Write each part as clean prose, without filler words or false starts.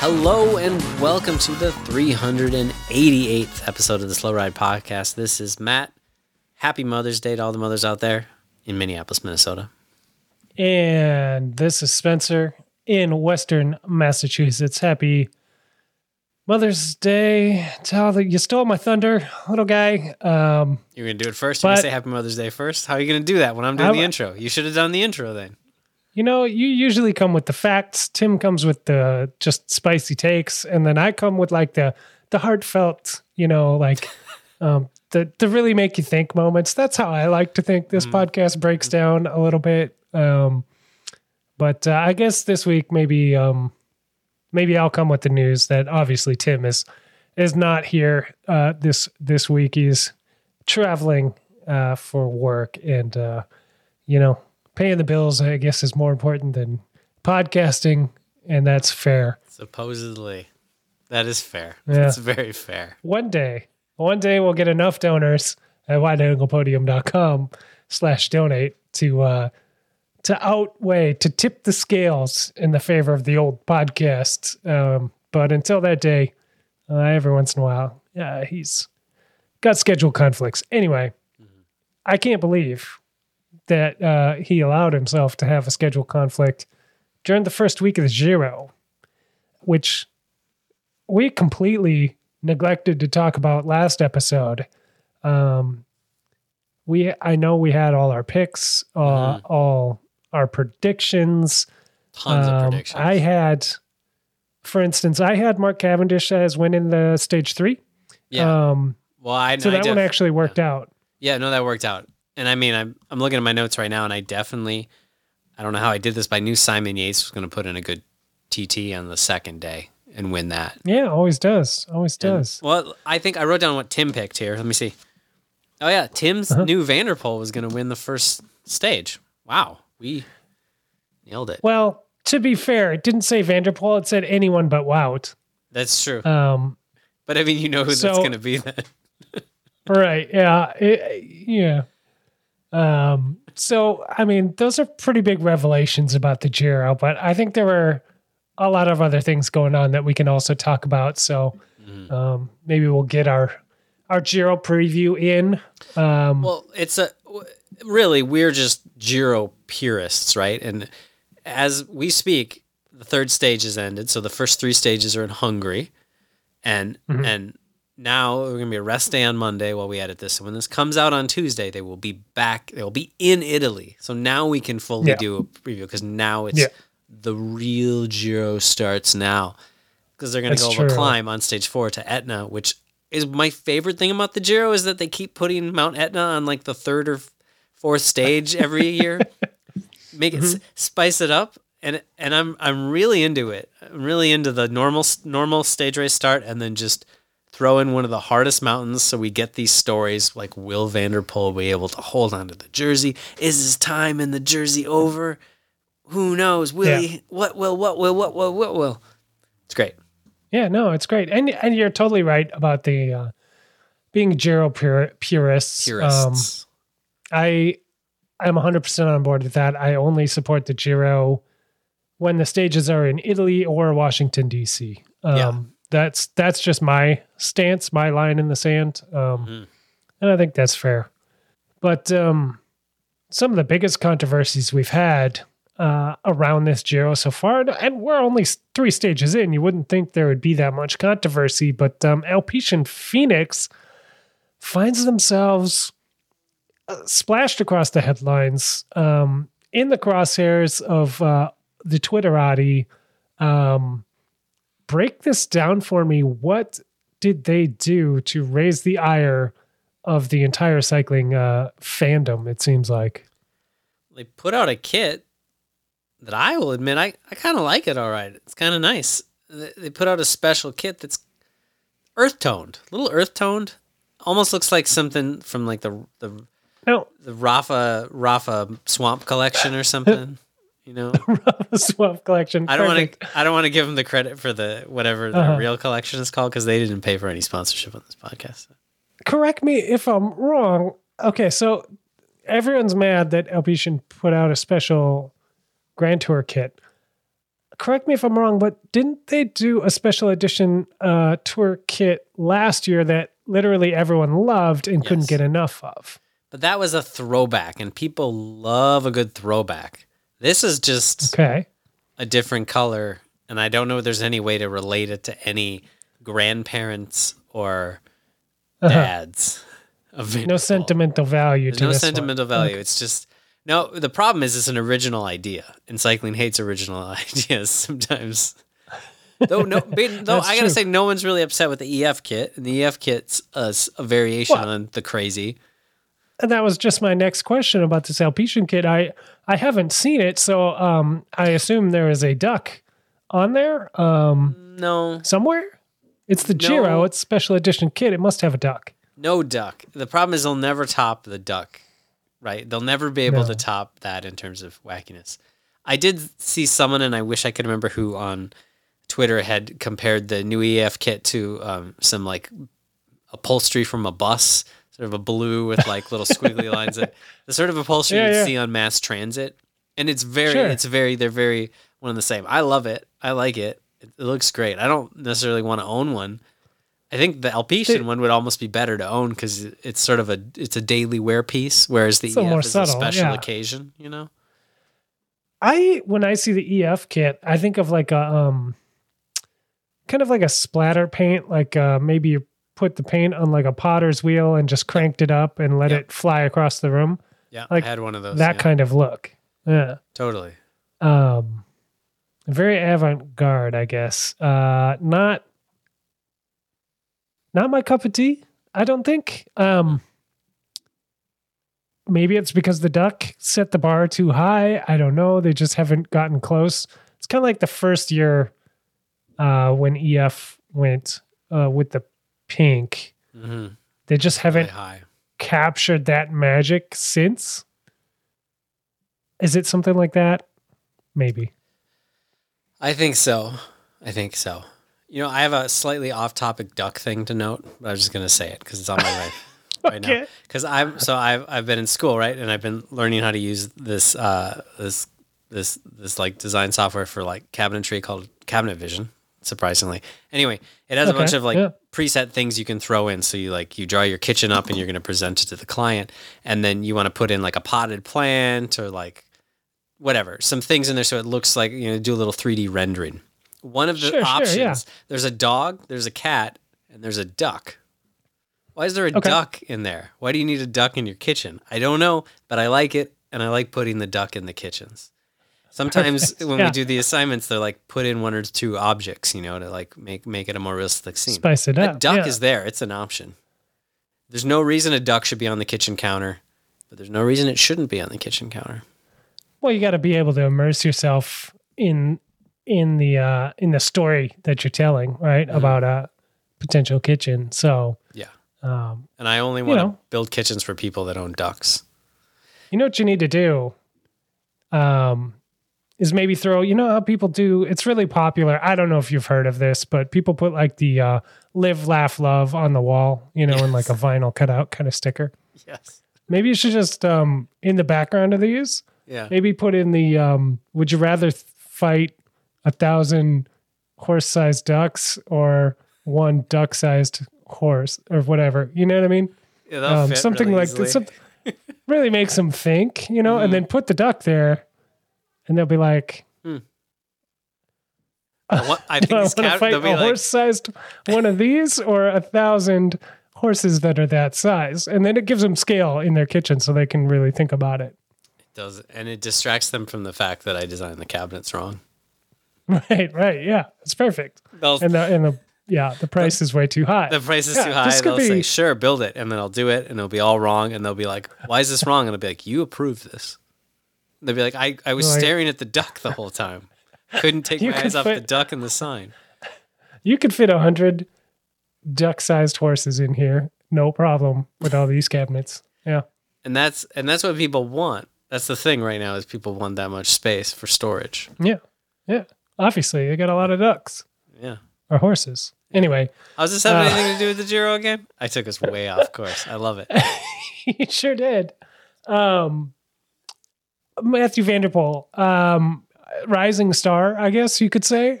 Hello and welcome to the 388th episode of the Slow Ride Podcast. This is Matt. Happy Mother's Day to all the mothers out there in Minneapolis, Minnesota. And this is Spencer in Western Massachusetts. Happy Mother's Day to all the... You stole my thunder, little guy. You're going to do it first? You're going to say Happy Mother's Day first? How are you going to do that when I'm doing the intro? You should have done the intro then. You know, you usually come with the facts. Tim comes with the just spicy takes. And then I come with like the heartfelt, you know, like... The really make you think moments. That's how I like to think this podcast breaks down a little bit. But I guess this week maybe I'll come with the news that obviously Tim is not here this week. He's traveling for work and you know, paying the bills, I guess, is more important than podcasting, and that's fair. Supposedly. That is fair. Yeah. That's very fair. One day we'll get enough donors at wideanglepodium.com/donate to outweigh, to tip the scales in the favor of the old podcast. But until that day, every once in a while, he's got schedule conflicts. Anyway, I can't believe that he allowed himself to have a schedule conflict during the first week of the Giro, which we completely... neglected to talk about last episode. I know we had all our picks, all our predictions. Tons of predictions. For instance, I had Mark Cavendish as winning the stage 3. Yeah. That one actually worked out. Yeah, no, that worked out. And I mean, I'm looking at my notes right now, and I don't know how I did this, but I knew Simon Yates was going to put in a good TT on the second day and win that. Yeah, always does. Well, I think I wrote down what Tim picked here. Let me see. Oh yeah, Tim's new Van der Poel was going to win the first stage. Wow, we nailed it. Well, to be fair, it didn't say Van der Poel. It said anyone but Wout. That's true. But I mean, you know who that's going to be then. Right? Yeah. Yeah. So I mean, those are pretty big revelations about the Giro, but I think there were a lot of other things going on that we can also talk about. So maybe we'll get our Giro preview in. Well, we're just Giro purists, right? And as we speak, the third stage has ended. So the first 3 stages are in Hungary. And now we're going to be a rest day on Monday while we edit this. So when this comes out on Tuesday, they will be back. They will be in Italy. So now we can fully do a preview because now it's... Yeah. The real Giro starts now because they're going to go over a climb on stage 4 to Etna, which is my favorite thing about the Giro is that they keep putting Mount Etna on like the 3rd or 4th stage every year, make it spice it up. And I'm really into it. I'm really into the normal stage race start and then just throw in one of the hardest mountains. So we get these stories like, will Van der Poel be able to hold on to the jersey? Is his time in the jersey over? Who knows? Willie, what will? It's great. Yeah, no, it's great. And you're totally right about the being Giro purists. I'm 100% on board with that. I only support the Giro when the stages are in Italy or Washington, D.C. That's just my stance, my line in the sand. And I think that's fair. But some of the biggest controversies we've had... around this Giro so far, and we're only 3 stages in. You wouldn't think there would be that much controversy, but Alpecin–Fenix finds themselves splashed across the headlines in the crosshairs of the Twitterati. Break this down for me. What did they do to raise the ire of the entire cycling fandom, it seems like? they put out a kit that I will admit I kind of like it. All right, it's kind of nice. They put out a special kit that's earth-toned, a little earth-toned. Almost looks like something from like the Rapha Swamp Collection or something. You know, Rapha Swamp Collection. I don't want to give them the credit for the whatever the real collection is called because they didn't pay for any sponsorship on this podcast. Correct me if I'm wrong. Okay, so everyone's mad that Alpecin put out a special Grand Tour kit. Correct me if I'm wrong, but didn't they do a special edition tour kit last year that literally everyone loved and couldn't get enough of? But that was a throwback, and people love a good throwback. This is just a different color, and I don't know if there's any way to relate it to any grandparents or dads. No sentimental value to this. No sentimental value. Okay. It's just... No, the problem is it's an original idea, and cycling hates original ideas sometimes. Though I gotta say, no one's really upset with the EF kit, and the EF kit's a variation on the crazy. And that was just my next question about this Alpecin kit. I haven't seen it, so I assume there is a duck on there. No, somewhere it's the Giro. It's special edition kit. It must have a duck. No duck. The problem is they'll never top the duck. Right, they'll never be able to top that in terms of wackiness. I did see someone, and I wish I could remember who on Twitter had compared the new EF kit to some like upholstery from a bus, sort of a blue with like little squiggly lines, that the sort of upholstery you'd see on mass transit. And it's very, they're very one and the same. I love it. I like it. It looks great. I don't necessarily want to own one. I think the Alpecin one would almost be better to own because it's sort of a daily wear piece, whereas the EF is subtle, a special occasion, you know? When I see the EF kit, I think of like a kind of like a splatter paint, like maybe you put the paint on like a potter's wheel and just cranked it up and let it fly across the room. Yeah, like I had one of those. That kind of look. Yeah. Totally. Very avant-garde, I guess. Not my cup of tea, I don't think. Maybe it's because the duck set the bar too high. I don't know. They just haven't gotten close. It's kind of like the first year when EF went with the pink. Mm-hmm. They just haven't captured that magic since. Is it something like that? Maybe. I think so. You know, I have a slightly off-topic duck thing to note, but I was just going to say it because it's on my right now. Because I've been in school, right, and I've been learning how to use this this like design software for like cabinetry called Cabinet Vision. Surprisingly, anyway, it has a bunch of like preset things you can throw in. So you like you draw your kitchen up, and you're going to present it to the client, and then you want to put in like a potted plant or like whatever, some things in there so it looks like, you know, do a little 3D rendering. One of the options, there's a dog, there's a cat, and there's a duck. Why is there a duck in there? Why do you need a duck in your kitchen? I don't know, but I like it, and I like putting the duck in the kitchens. Sometimes when we do the assignments, they're like, put in one or two objects, you know, to like make it a more realistic scene. Spice it up. A duck is there. It's an option. There's no reason a duck should be on the kitchen counter, but there's no reason it shouldn't be on the kitchen counter. Well, you got to be able to immerse yourself in the story that you're telling, right? Mm-hmm. About a potential kitchen. So and I only want to build kitchens for people that own ducks. You know what you need to do is maybe throw, you know how people do, it's really popular, I don't know if you've heard of this, but people put like the live, laugh, love on the wall, you know, in like a vinyl cutout kind of sticker. Yes. Maybe you should just in the background of these, maybe put in the would you rather fight 1,000 horse-sized ducks or one duck-sized horse or whatever. You know what I mean? Yeah, that'll fit something really like this. Really makes them think, you know, and then put the duck there, and they'll be like, I think I want to fight a like... horse-sized one of these or 1,000 horses that are that size. And then it gives them scale in their kitchen so they can really think about it. It does, and it distracts them from the fact that I designed the cabinets wrong. Right, yeah. It's perfect. The price is way too high. The price is too high. They'll say, sure, build it. And then I'll do it, and it'll be all wrong. And they'll be like, why is this wrong? And I'll be like, you approved this. They'd be like, I was staring at the duck the whole time. Couldn't take my eyes off the duck and the sign. You could fit 100 duck-sized horses in here, no problem, with all these cabinets. Yeah. And that's what people want. That's the thing right now, is people want that much space for storage. Yeah. Yeah. Obviously, they got a lot of ducks. Yeah. Or horses. Anyway. Does this have anything to do with the Giro again? I took us way off course. I love it. You sure did. Mathieu van der Poel, rising star, I guess you could say.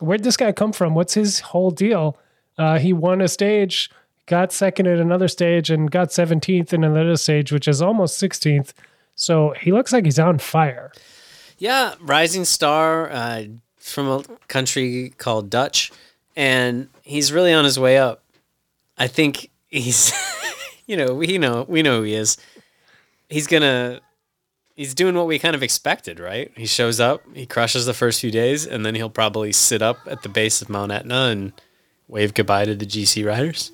Where'd this guy come from? What's his whole deal? He won a stage, got second at another stage, and got 17th in another stage, which is almost 16th. So he looks like he's on fire. Yeah, rising star from a country called Dutch, and he's really on his way up. I think he's, we know who he is. He's doing what we kind of expected, right? He shows up, he crushes the first few days, and then he'll probably sit up at the base of Mount Etna and wave goodbye to the GC riders.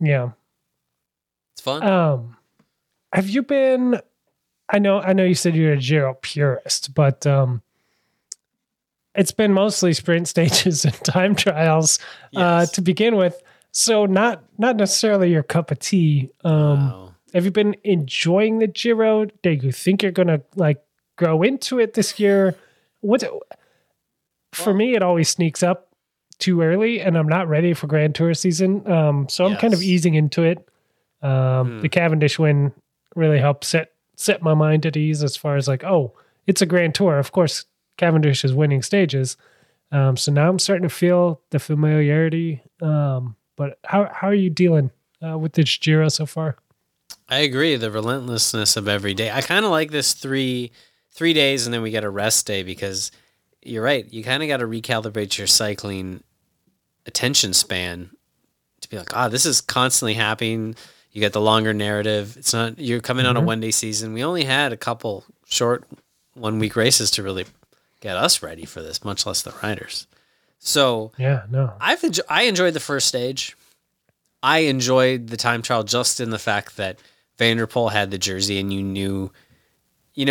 Yeah, it's fun. Have you been? I know you said you're a Giro purist, but it's been mostly sprint stages and time trials to begin with, so not necessarily your cup of tea. Wow. Have you been enjoying the Giro? Do you think you're gonna grow into it this year? For me, it always sneaks up too early, and I'm not ready for Grand Tour season. I'm kind of easing into it. The Cavendish win really helped set my mind at ease as far as it's a Grand Tour. Of course, Cavendish is winning stages. So now I'm starting to feel the familiarity. But how are you dealing with this Giro so far? I agree. The relentlessness of every day. I kind of like this three days and then we get a rest day, because you're right. You kind of got to recalibrate your cycling attention span to be like, this is constantly happening. You get the longer narrative. It's not, you're coming on a one-day season. We only had a couple short one-week races to really get us ready for this, much less the riders. So yeah, no. I enjoyed the first stage. I enjoyed the time trial just in the fact that Van der Poel had the jersey, and you knew, you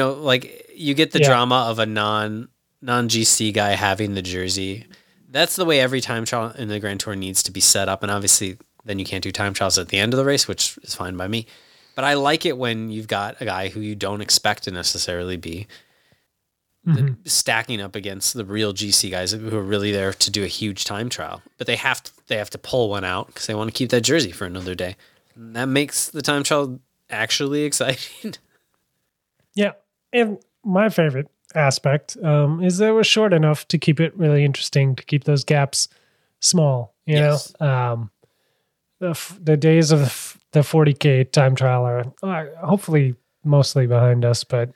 get the drama of a non-GC guy having the jersey. That's the way every time trial in the Grand Tour needs to be set up, and obviously then you can't do time trials at the end of the race, which is fine by me. But I like it when you've got a guy who you don't expect to necessarily be stacking up against the real GC guys who are really there to do a huge time trial. But they have to pull one out because they want to keep that jersey for another day. And that makes the time trial actually exciting. Yeah. And my favorite aspect is that it was short enough to keep it really interesting, to keep those gaps small, you know? The days of the 40K time trial are hopefully mostly behind us, but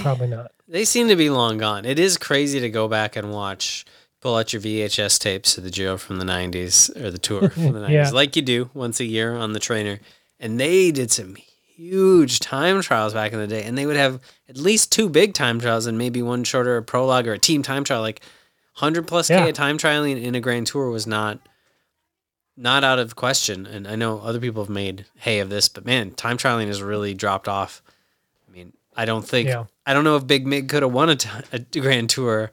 probably not. They seem to be long gone. It is crazy to go back and pull out your VHS tapes of the Giro from the 90s, or the Tour from the 90s, like you do once a year on the trainer. And they did some huge time trials back in the day, and they would have at least two big time trials and maybe one shorter, a prologue or a team time trial. Like 100+ K of time trialing in a Grand Tour was not out of question, and I know other people have made hay of this, but man, time trialing has really dropped off. I mean, I don't know if Big Mig could have won a Grand Tour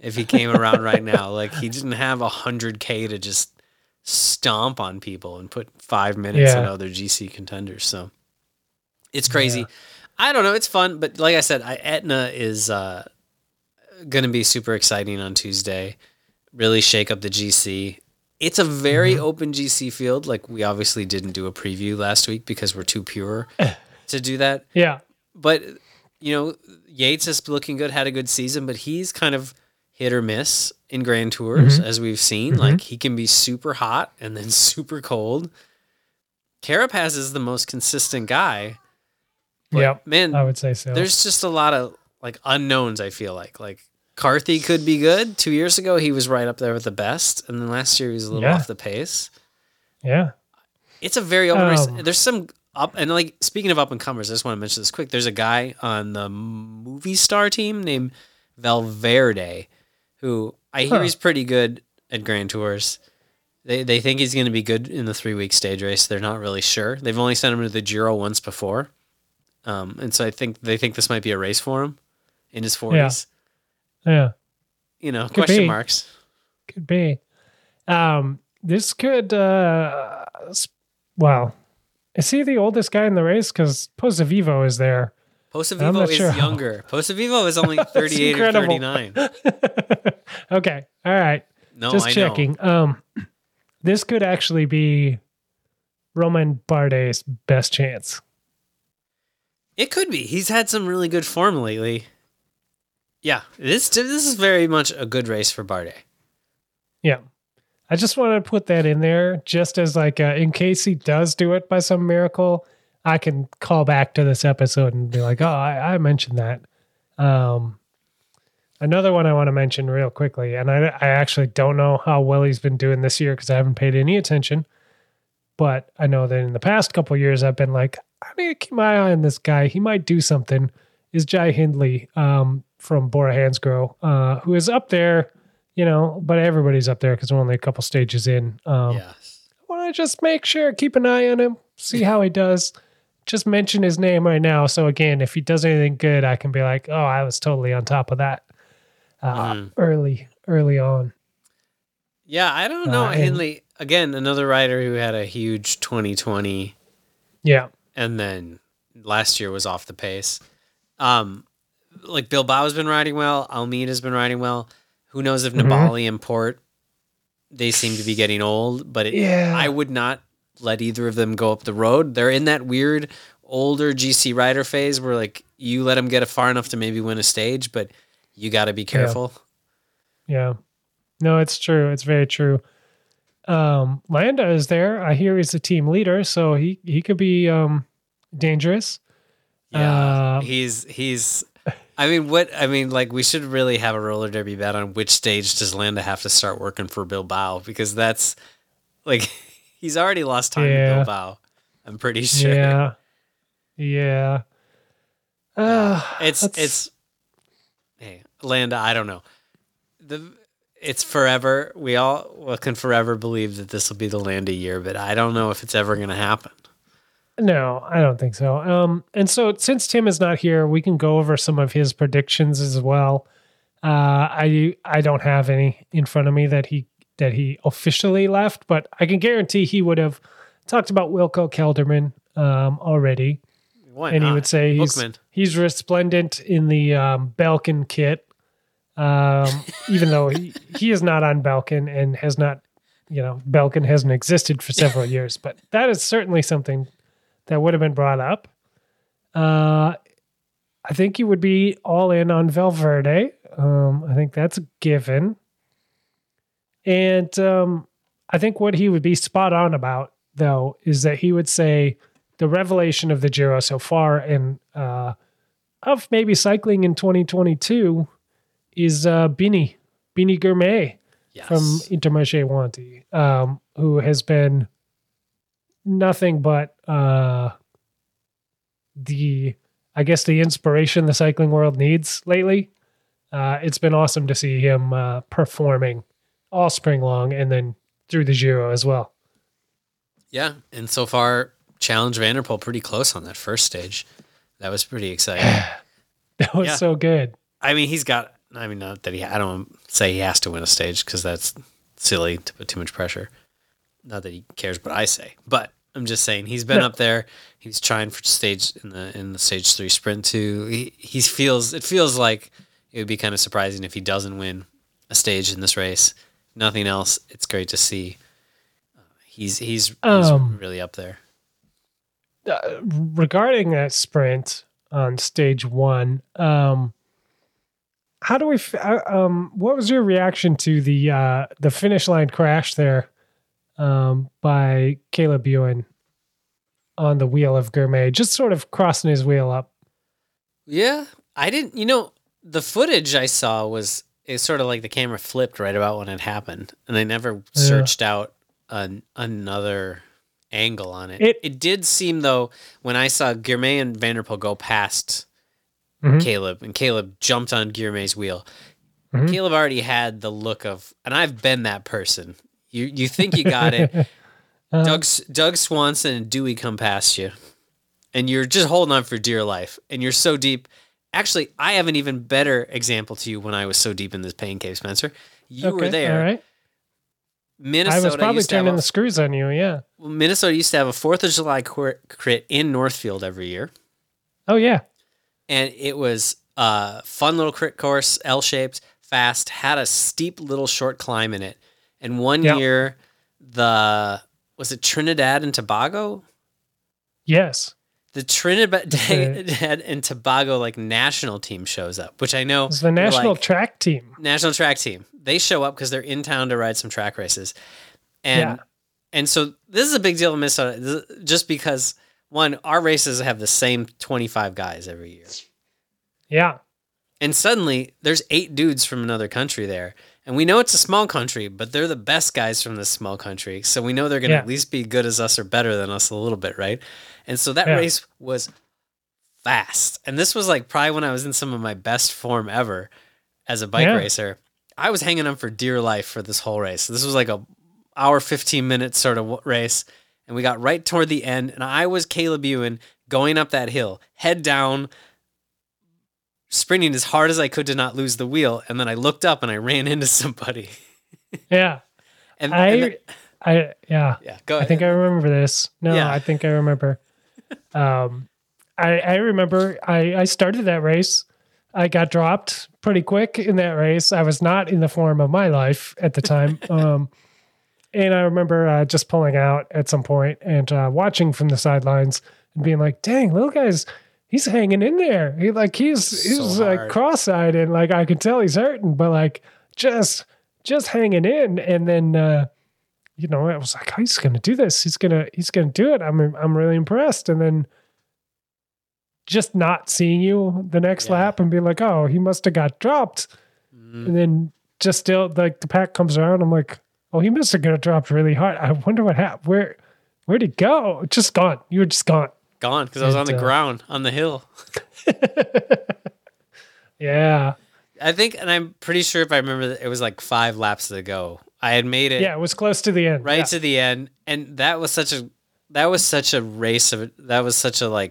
if he came around right now. Like, he didn't have 100K to just stomp on people and put 5 minutes on other GC contenders. So it's crazy. Yeah. I don't know. It's fun, but like I said, Etna is going to be super exciting on Tuesday. Really shake up the GC. It's a very open GC field. Like, we obviously didn't do a preview last week because we're too pure to do that. Yeah. But, Yates is looking good, had a good season, but he's kind of hit or miss in Grand Tours, as we've seen. Like, he can be super hot and then super cold. Carapaz is the most consistent guy. Yeah, man, I would say so. There's just a lot of, unknowns, I feel like. Carthy could be good. 2 years ago, he was right up there with the best. And then last year, he was a little off the pace. Yeah. It's a very open race. There's some up. And speaking of up-and-comers, I just want to mention this quick. There's a guy on the Movistar team named Valverde, who I hear he's pretty good at Grand Tours. They think he's going to be good in the 3-week stage race. They're not really sure. They've only sent him to the Giro once before. And so I think they think this might be a race for him in his 40s. Yeah. You know, question marks. Could be. This could, well, is he the oldest guy in the race? Because Pozzovivo is there. Pozzovivo is younger. Pozzovivo is only 38 or 39. Okay. All right. No, just checking. This could actually be Roman Bardet's best chance. It could be. He's had some really good form lately. Yeah, this is very much a good race for Bardet. Yeah. I just want to put that in there just as like, in case he does do it by some miracle, I can call back to this episode and be like, oh, I mentioned that. Another one I want to mention real quickly, and I actually don't know how well he's been doing this year because I haven't paid any attention, but I know that in the past couple of years I've been like, I need to keep my eye on this guy. He might do something. Is Jai Hindley from Bora Hansgrohe, who is up there, you know, but everybody's up there because we're only a couple stages in. Yes. I want to just make sure, keep an eye on him, see how he does. Just mention his name right now. So again, if he does anything good, I can be like, oh, I was totally on top of that early on. Yeah, I don't know. Hindley, again, another rider who had a huge 2020. Yeah. And then last year was off the pace. Like Bilbao has been riding well. Almeida has been riding well. Who knows if Nibali and Port, they seem to be getting old, but I would not let either of them go up the road. They're in that weird older GC rider phase where like you let them get far enough to maybe win a stage, but you got to be careful. Yeah. No, it's true. It's very true. Landa is there. I hear he's the team leader, so he could be dangerous. Yeah, he's. I mean, we should really have a roller derby bet on which stage does Landa have to start working for Bilbao, because that's like he's already lost time to Bilbao. I'm pretty sure. Yeah. It's. Hey, Landa. I don't know. It's forever. We all can forever believe that this will be the Landa year, but I don't know if it's ever going to happen. No, I don't think so. And so since Tim is not here, we can go over some of his predictions as well. I don't have any in front of me that he officially left, but I can guarantee he would have talked about Wilco Kelderman already. Why not? He would say he's resplendent in the Belkin kit. Even though he is not on Belkin and has not, you know, Belkin hasn't existed for several years, but that is certainly something that would have been brought up. I think he would be all in on Valverde. I think that's a given. And I think what he would be spot on about, though, is that he would say the revelation of the Giro so far and of maybe cycling in 2022 is Biniam Girmay from Intermarché Wanty, who has been nothing but the inspiration the cycling world needs lately. It's been awesome to see him performing all spring long and then through the Giro as well. Yeah, and so far, challenge Van der Poel pretty close on that first stage. That was pretty exciting. That was so good. I mean, he's got... I mean, not that I don't say he has to win a stage because that's silly to put too much pressure. Not that he cares what I say, but I'm just saying he's been up there. He's trying for stage in the stage 3 sprint too. It feels like it would be kind of surprising if he doesn't win a stage in this race. Nothing else. It's great to see. He's really up there. Regarding that sprint on stage 1, how do we? What was your reaction to the finish line crash there by Caleb Ewan on the wheel of Girmay, just sort of crossing his wheel up? Yeah, I didn't. You know, the footage I saw was it's sort of like the camera flipped right about when it happened, and I never searched out another angle on it. It did seem though when I saw Girmay and Van der Poel go past. Mm-hmm. Caleb jumped on Girmay's wheel. Mm-hmm. Caleb already had the look of, and I've been that person. You think you got it. Doug Swanson and Dewey come past you. and you're just holding on for dear life, and you're so deep. Actually, I have an even better example to you when I was so deep in this pain cave, Spencer. You were there. All right. Minnesota, I was probably turning the screws on you, yeah. Minnesota used to have a 4th of July crit in Northfield every year. Oh, yeah. And it was a fun little crit course, L-shaped, fast, had a steep little short climb in it. And one year, was it Trinidad and Tobago? Yes. The Trinidad and Tobago national team shows up, which I know it's the national track team. National track team. They show up because they're in town to ride some track races, and so this is a big deal in Minnesota, just because one, our races have the same 25 guys every year. Yeah, and suddenly there's 8 dudes from another country there, and we know it's a small country, but they're the best guys from this small country, so we know they're going to at least be good as us or better than us a little bit, right? And so that race was fast. And this was probably when I was in some of my best form ever as a bike racer. I was hanging on for dear life for this whole race. This was a hour, 15 minute sort of race. And we got right toward the end. And I was Caleb Ewan going up that hill, head down, sprinting as hard as I could to not lose the wheel. And then I looked up and I ran into somebody. Yeah. Go ahead. I think I remember this. No, yeah. I think I remember. I remember I started that race. I got dropped pretty quick in that race. I was not in the form of my life at the time. And I remember just pulling out at some point and watching from the sidelines and being like, dang, little guy's, he's hanging in there. He's cross-eyed and I could tell he's hurting, but just hanging in. And then, I was like, oh, he's going to do this. He's going to do it. I'm really impressed. And then just not seeing you the next lap and being like, oh, he must've got dropped. Mm-hmm. And then just still the pack comes around. I'm like, oh, he must've got dropped really hard. I wonder what happened. Where'd he go? Just gone. You were just gone. Gone. Cause I was on the ground on the hill. Yeah. I think, and I'm pretty sure if I remember that it was 5 laps to go. I had made it. Yeah, it was close to the end. Right to the end. And that was such a race of, that was such a,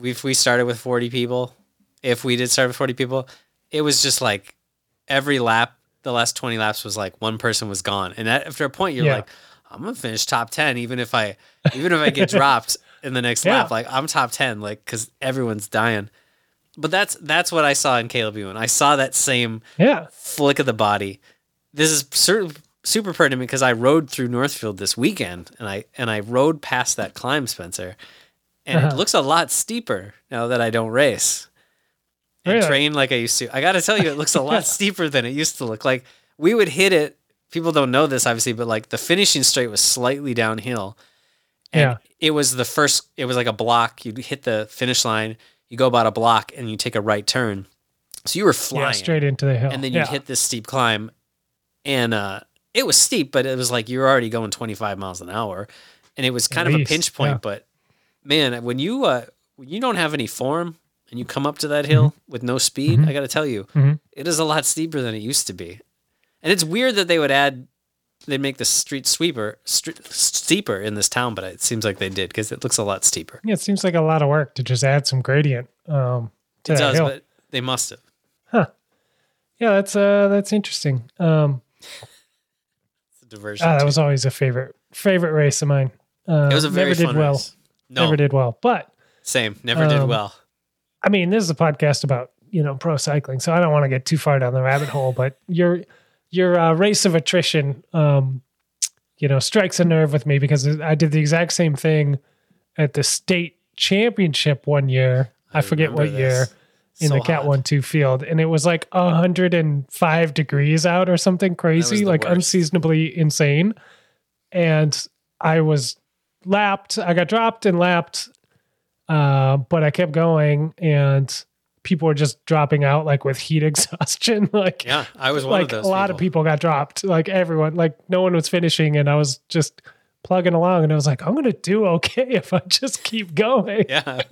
if we started with 40 people, if we did start with 40 people, it was just every lap, the last 20 laps was one person was gone. And that, after a point, you're I'm going to finish top 10, even if I get dropped in the next lap, I'm top 10, cause everyone's dying. But that's what I saw in Caleb Ewan. I saw that same flick of the body. This is super pertinent because I rode through Northfield this weekend, and I rode past that climb, Spencer, and it looks a lot steeper now that I don't race and train like I used to. I got to tell you, it looks a lot steeper than it used to look. We would hit it. People don't know this, obviously, but the finishing straight was slightly downhill, and it was the first. It was a block. You'd hit the finish line. You go about a block, and you take a right turn. So you were flying straight into the hill, and then you'd hit this steep climb. And it was steep, but it was you're already going 25 miles an hour, and it was kind of a pinch point. Yeah. But man, when you don't have any form and you come up to that hill with no speed, I got to tell you, it is a lot steeper than it used to be. And it's weird that they would make the street steeper in this town, but it seems like they did because it looks a lot steeper. Yeah, it seems like a lot of work to just add some gradient. It does, but they must have. Huh? Yeah, that's interesting. It's a diversion. That was always a favorite race of mine. It was a very fun race. No. Never did well, but same. Never did well. I mean, this is a podcast about pro cycling, so I don't want to get too far down the rabbit hole. But your race of attrition, strikes a nerve with me because I did the exact same thing at the state championship one year. I forget what year. In the Cat 1-2 field, and it was 105 degrees out or something crazy, unseasonably insane. And I was lapped. I got dropped and lapped, but I kept going, and people were just dropping out with heat exhaustion. I was one of those. A lot of people got dropped. Everyone, no one was finishing, and I was just plugging along, and I was like, I'm gonna do okay if I just keep going. Yeah.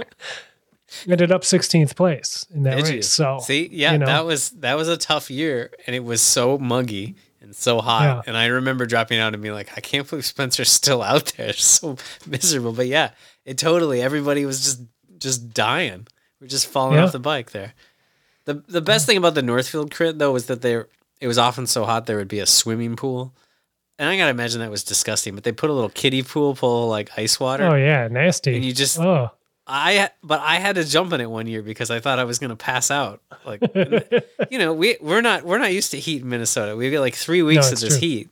Ended up 16th place in that race. So see, that was a tough year, and it was so muggy and so hot. Yeah. And I remember dropping out and being like, I can't believe Spencer's still out there, it's so miserable. But yeah, It totally, everybody was just dying. We're just falling off the bike there. The best thing about the Northfield crit though was that it was often so hot there would be a swimming pool. And I gotta imagine that was disgusting, but they put a little kiddie pool full of like ice water. Oh yeah, nasty. And you just I had to jump in it one year because I thought I was gonna pass out. Like you know, we're not used to heat in Minnesota. We've got like 3 weeks of this heat.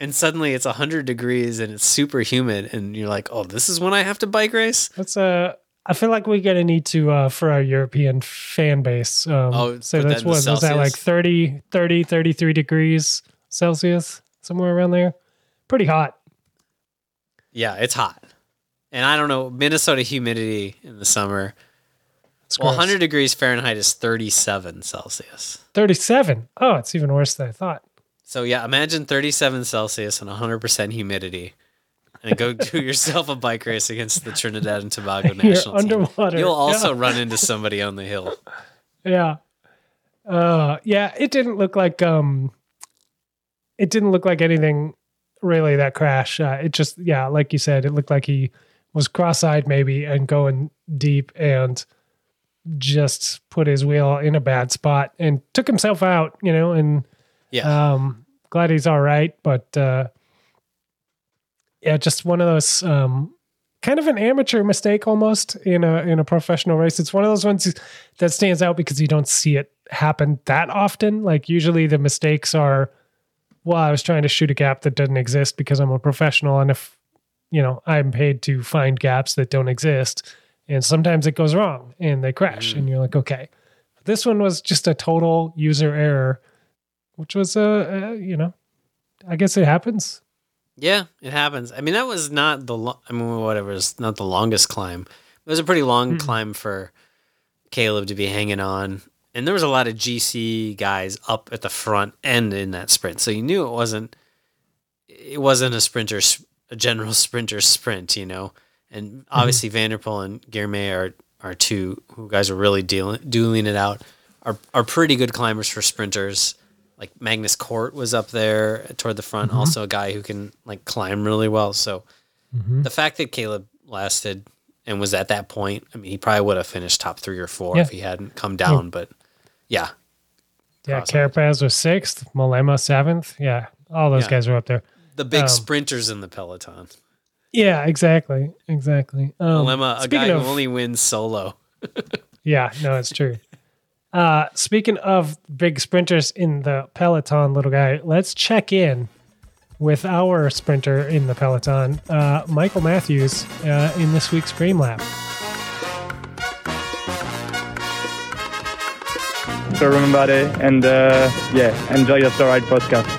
And suddenly it's 100 degrees and it's super humid and you're like, oh, this is when I have to bike race? That's I feel like we're going to need to, for our European fan base. So that's what was that, like 33 degrees Celsius, somewhere around there. Pretty hot. Yeah, it's hot. And I don't know, Minnesota humidity in the summer. It's well, gross. 100 degrees Fahrenheit is 37 Celsius. 37? Oh, it's even worse than I thought. So yeah, imagine 37 Celsius and 100% humidity. And go do yourself a bike race against the Trinidad and Tobago national team. You'll also run into somebody on the hill. Yeah. It didn't look like anything really, that crash. It just, like you said, it looked like he was cross-eyed maybe and going deep and just put his wheel in a bad spot and took himself out, you know, and glad he's all right, but just one of those kind of an amateur mistake almost in a professional race. It's one of those ones that stands out because you don't see it happen that often. Like usually the mistakes are, well, I was trying to shoot a gap that doesn't exist because I'm a professional. And if, you know, I'm paid to find gaps that don't exist, and sometimes it goes wrong and they crash and you're like, okay, this one was just a total user error, which was, I guess it happens. Yeah, it happens. I mean, that was not the it's not the longest climb. It was a pretty long climb for Caleb to be hanging on. And there was a lot of GC guys up at the front end in that sprint. So you knew it wasn't a general sprinter sprint, you know. And obviously Van der Poel and Girmay are two who guys are really dueling it out. Are pretty good climbers for sprinters. Like Magnus Cort was up there toward the front, also a guy who can like climb really well. So the fact that Caleb lasted and was at that point, I mean, he probably would have finished top 3 or 4 if he hadn't come down, but yeah, Carapaz was 6th, Malema 7th. Yeah, all those guys were up there. The big sprinters in the peloton. Yeah, exactly. Malema, a guy who only wins solo. Yeah, no, it's true. Speaking of big sprinters in the peloton, little guy, let's check in with our sprinter in the peloton, Michael Matthews, in this week's Dream Lap. So remember it, and enjoy your ride podcast.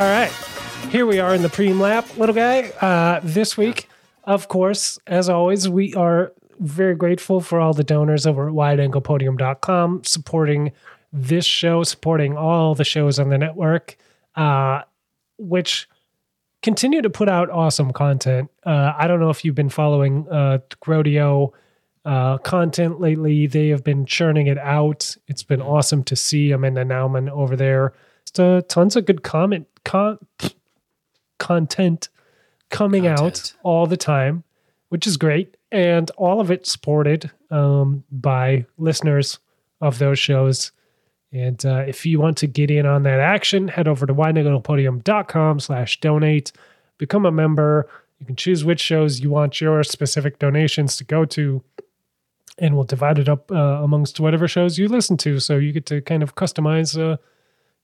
All right. Here we are in the preem lap, little guy. This week, of course, as always, we are very grateful for all the donors over at wideanglepodium.com supporting this show, supporting all the shows on the network, which continue to put out awesome content. I don't know if you've been following Grodio content lately. They have been churning it out. It's been awesome to see Amanda Nauman over there. Just, tons of good content coming out all the time, which is great, and all of it supported by listeners of those shows. And if you want to get in on that action, head over to wideanglepodium.com/donate, become a member. You can choose which shows you want your specific donations to go to, and we'll divide it up amongst whatever shows you listen to, so you get to kind of customize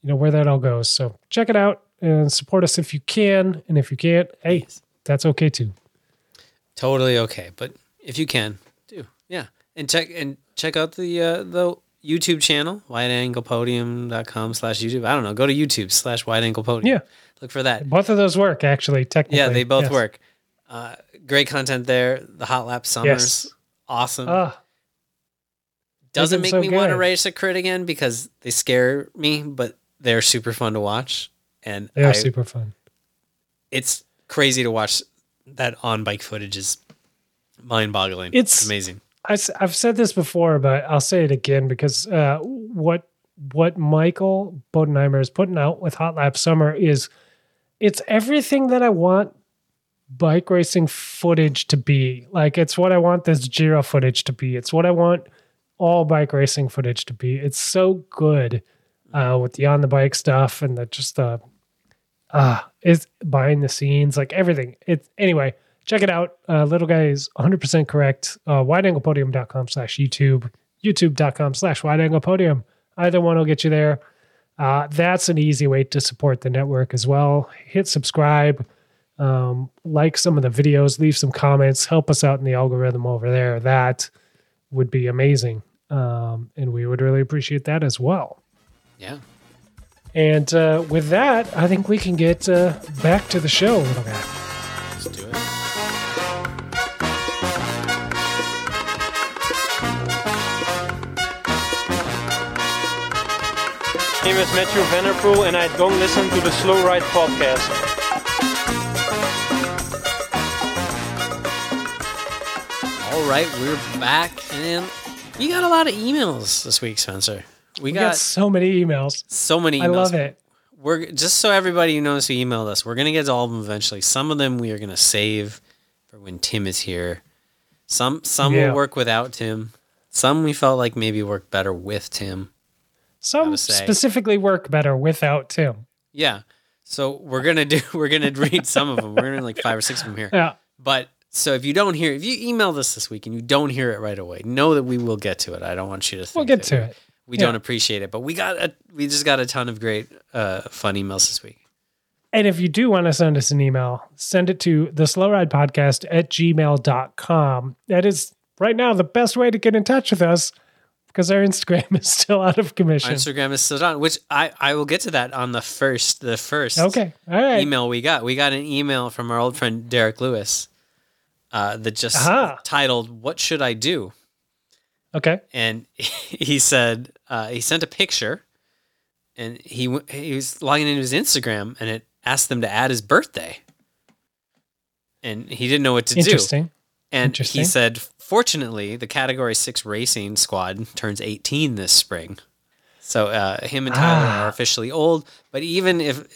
where that all goes. So check it out and support us if you can. And if you can't, hey, that's okay too. Totally okay. But if you can, do. Yeah. And check out the YouTube channel, wideanglepodium.com/YouTube. I don't know. Go to YouTube/wideanglepodium. Yeah. Look for that. Both of those work actually, technically. Yeah, they both work. Great content there. The Hot Lap Summers. Yes. Awesome. Doesn't make me want to race a crit again because they scare me, but they're super fun to watch. And they are super fun. It's crazy to watch that on bike footage. Is mind boggling. It's amazing. I've said this before, but I'll say it again because what what Michael Bodenheimer is putting out with Hot Lap Summer is, it's everything that I want bike racing footage to be. Like, it's what I want this Giro footage to be. It's what I want all bike racing footage to be. It's so good with the on the bike stuff and the just the is behind the scenes, like everything. It's anyway, check it out. Little guy is 100% correct. Wideanglepodium.com/YouTube, youtube.com/wideanglepodium. Either one will get you there. That's an easy way to support the network as well. Hit subscribe, like some of the videos, leave some comments, help us out in the algorithm over there. That would be amazing. And we would really appreciate that as well. Yeah. And with that, I think we can get back to the show a little bit. Let's do it. My name is Mathieu van der Poel, and I don't listen to the Slow Ride podcast. All right, we're back, and we got a lot of emails this week, Spencer. We got so many emails. So many emails. I love it. We're just, so everybody knows who emailed us, we're going to get to all of them eventually. Some of them we are going to save for when Tim is here. Some will work without Tim. Some we felt like maybe work better with Tim. Some specifically work better without Tim. Yeah. So we're going to read some of them. We're going to like 5 or 6 of them here. Yeah. But so if you email this week and you don't hear it right away, know that we will get to it. I don't want you to think we'll get to it. We don't appreciate it, but we just got a ton of great, fun emails this week. And if you do want to send us an email, send it to theslowridepodcast@gmail.com. That is right now the best way to get in touch with us, because our Instagram is still out of commission. Our Instagram is still down, which I will get to that on the first email we got. We got an email from our old friend Derek Lewis that just titled, "What Should I Do?" Okay. And he said, he sent a picture, and he was logging into his Instagram, and it asked them to add his birthday. And he didn't know what to do. And he said, fortunately, the Category 6 Racing squad turns 18 this spring. So him and Tyler are officially old. But even if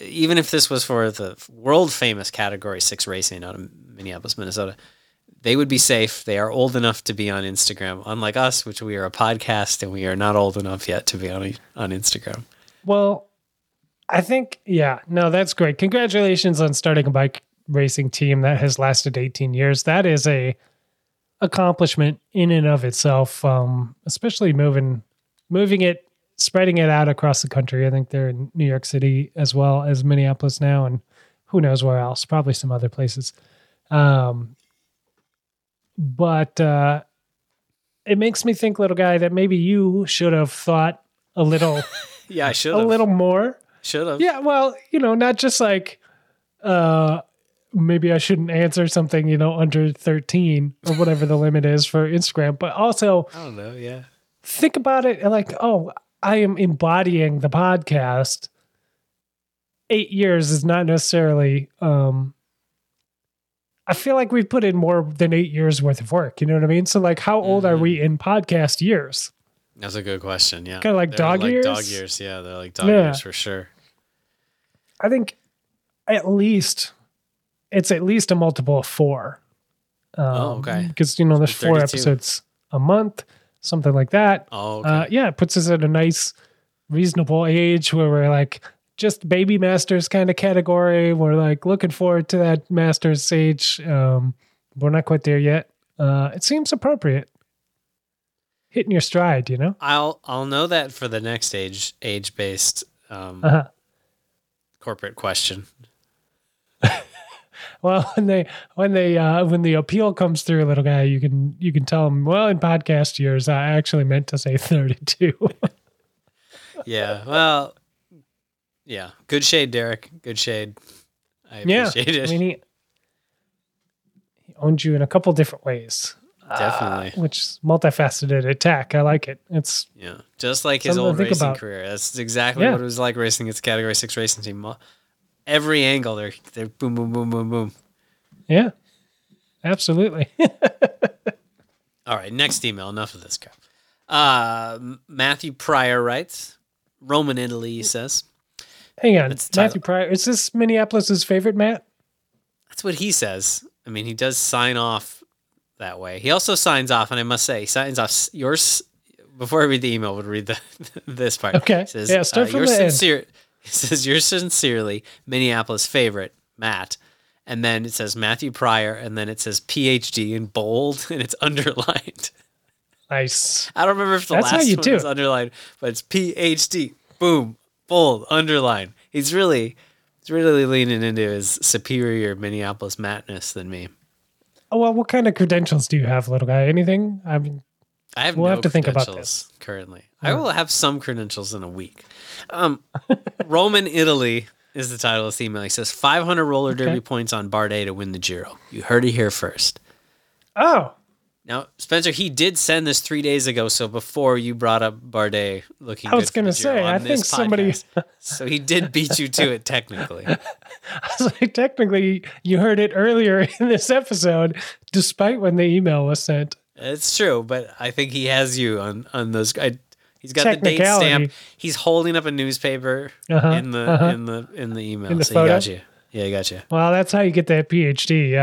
this was for the world-famous Category 6 Racing out of Minneapolis, Minnesota, they would be safe. They are old enough to be on Instagram, unlike us, which we are a podcast, and we are not old enough yet to be on Instagram. Well, I think, that's great. Congratulations on starting a bike racing team that has lasted 18 years. That is a accomplishment in and of itself, especially moving it, spreading it out across the country. I think they're in New York City as well as Minneapolis now, and who knows where else, probably some other places. But it makes me think, little guy, that maybe you should have thought a little, a little more. Should have. Yeah, well, not just like maybe I shouldn't answer something, under 13 or whatever the limit is for Instagram, but also I don't know. Yeah, think about it like, oh, I am embodying the podcast. 8 years is not necessarily. I feel like we've put in more than 8 years worth of work. You know what I mean? So like, how old are we in podcast years? That's a good question. Yeah. Kind of like dog years. Dog years. Yeah. They're like dog years for sure. I think it's at least a multiple of 4. Okay. Cause there's 4 episodes a month, something like that. Oh, okay. It puts us at a nice reasonable age where we're like, just baby masters kind of category. We're like looking forward to that masters stage. We're not quite there yet. It seems appropriate. Hitting your stride, I'll know that for the next age-based corporate question. Well, when the appeal comes through, little guy, you can tell them, well, in podcast years, I actually meant to say 32. Yeah. Well, yeah. Good shade, Derek. Good shade. I appreciate it. I mean, he owned you in a couple different ways. Definitely. Which is multifaceted attack. I like it. It's just like his old racing career. That's exactly what it was like racing its Category 6 racing team. Every angle, they're boom, boom, boom, boom, boom. Yeah. Absolutely. All right. Next email. Enough of this crap. Matthew Pryor writes... Roman Italy, he says. Hang on. Matthew Pryor. Is this Minneapolis's favorite, Matt? That's what he says. I mean, he does sign off that way. He also signs off, and I must say, he signs off yours. Before I read the email, we'll read this part. Okay. It says, start from the end. It says, "You're sincerely Minneapolis favorite, Matt." And then it says Matthew Pryor, and then it says PhD in bold, and it's underlined. Nice. I don't remember if the last one is underlined, but it's PhD. Boom. Bold. Underline. He's really leaning into his superior Minneapolis Mattness than me. Oh, well, what kind of credentials do you have, little guy? Anything? I mean, I have no credentials. Think about this currently. Yeah. I will have some credentials in a week. Roman Italy is the title of the email. He says 500 roller derby points on Bardet to win the Giro. You heard it here first. Oh. Now, Spencer, he did send this 3 days ago. So before you brought up Bardet looking good, I was going to say, I think somebody. So he did beat you to it technically. I was like, technically, you heard it earlier in this episode, despite when the email was sent. It's true, but I think he has you on those. He's got the date stamp. He's holding up a newspaper in the email. In the photo? He got you. Yeah, he got you. Well, that's how you get that PhD.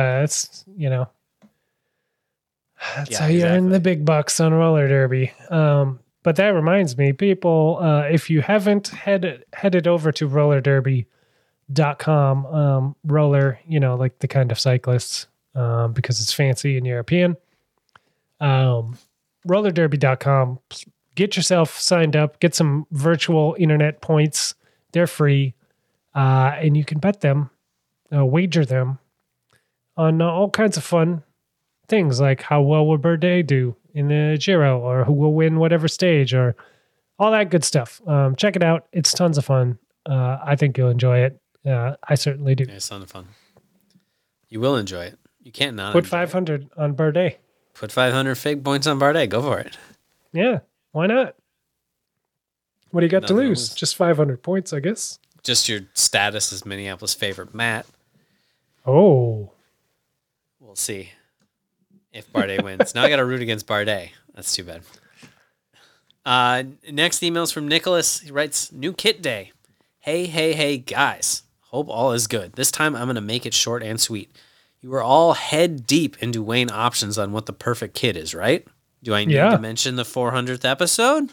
That's how you earn the big bucks on roller derby. But that reminds me, people, if you haven't headed over to rollerderby.com, roller, like the kind of cyclists, because it's fancy and European. Rollerderby.com. Get yourself signed up. Get some virtual internet points. They're free, and you can bet them, wager them, on all kinds of fun things like how well will Bardet do in the Giro, or who will win whatever stage, or all that good stuff. Check it out. It's tons of fun. I think you'll enjoy it. I certainly do. Yeah, it's tons of fun. You will enjoy it. You can't not. Put 500 on Bardet. Put 500 fake points on Bardet. Go for it. Yeah. Why not? What do you got to lose? Just 500 points, I guess. Just your status as Minneapolis favorite, Matt. Oh. We'll see if Bardet wins. Now I got to root against Bardet. That's too bad. Next email's from Nicholas. He writes, "New kit day. Hey, guys. Hope all is good. This time I'm going to make it short and sweet. You are all head deep into weighing options on what the perfect kit is, right? Do I need to mention the 400th episode?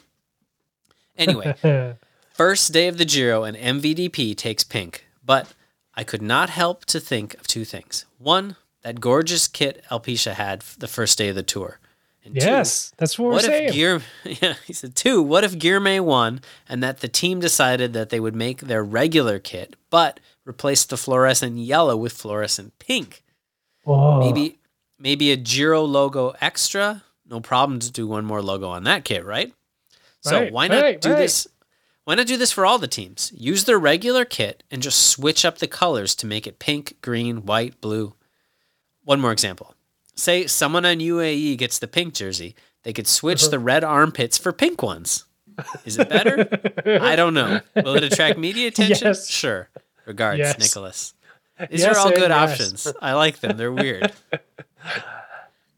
Anyway, first day of the Giro and MVDP takes pink, but I could not help to think of two things. One, that gorgeous kit Alpecin had the first day of the tour. And yes, two, that's what we're saying. He said, two, what if Girmay won and that the team decided that they would make their regular kit, but replaced the fluorescent yellow with fluorescent pink? Whoa. Maybe a Giro logo extra. No problem to do one more logo on that kit, right? So why not do this? Why not do this for all the teams? Use their regular kit and just switch up the colors to make it pink, green, white, blue. One more example. Say someone on UAE gets the pink jersey. They could switch the red armpits for pink ones. Is it better? I don't know. Will it attract media attention? Yes. Sure. Regards, Nicholas. These are all good options. I like them. They're weird.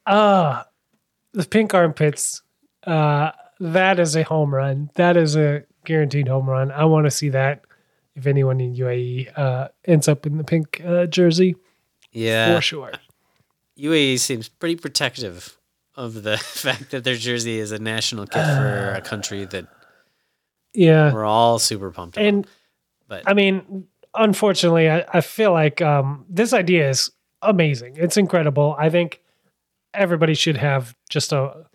The pink armpits, that is a home run. That is a guaranteed home run. I want to see that if anyone in UAE ends up in the pink jersey. Yeah. For sure. UAE seems pretty protective of the fact that their jersey is a national kit for a country that we're all super pumped about. But I mean... Unfortunately, I feel like this idea is amazing. It's incredible. I think everybody should have just a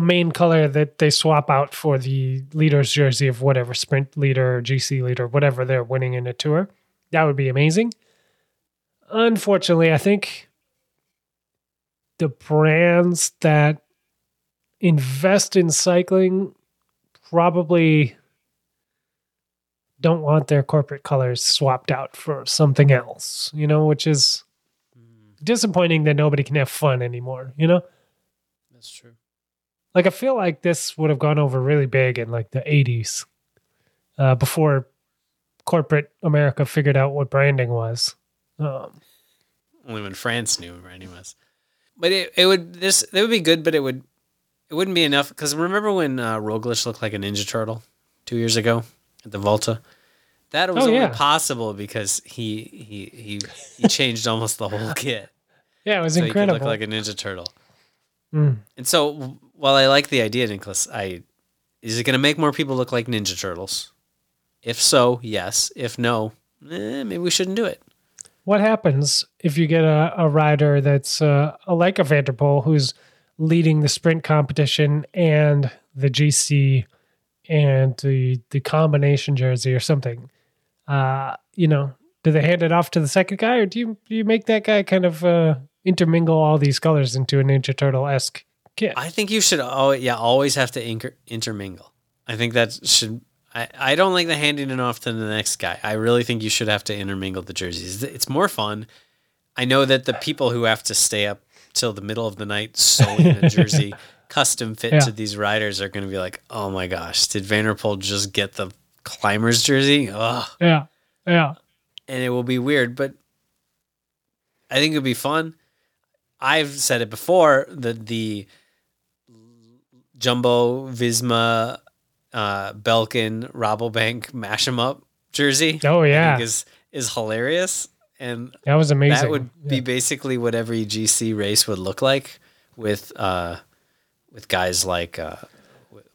main color that they swap out for the leader's jersey of whatever sprint leader, or GC leader, whatever they're winning in a tour. That would be amazing. Unfortunately, I think the brands that invest in cycling probably... don't want their corporate colors swapped out for something else, which is disappointing that nobody can have fun anymore, That's true. Like, I feel like this would have gone over really big in like the 80s, before corporate America figured out what branding was. Only when France knew what branding was. But it would be good, but it wouldn't be enough, because remember when Roglic looked like a Ninja Turtle? 2 years ago at the Volta. That was only possible because he changed almost the whole kit. Yeah, it was so incredible. He could look like a Ninja Turtle. Mm. And so, while I like the idea, Nicholas, is it going to make more people look like Ninja Turtles? If so, yes. If no, maybe we shouldn't do it. What happens if you get a rider that's like a Van der Poel, who's leading the sprint competition and the GC and the combination jersey or something? Do they hand it off to the second guy, or do you make that guy kind of intermingle all these colors into a Ninja Turtle-esque kit? I think you should always have to intermingle. I think that should... I don't like the handing it off to the next guy. I really think you should have to intermingle the jerseys. It's more fun. I know that the people who have to stay up till the middle of the night sewing the jersey custom fit to these riders are going to be like, oh my gosh, did Van der Poel just get the climbers jersey? Ugh. Yeah, yeah. And it will be weird, but I think it'll be fun. I've said it before that the Jumbo Visma Belkin Rabobank mash 'em up jersey. Oh yeah, I think is hilarious, and that was amazing. That would be basically what every GC race would look like with guys like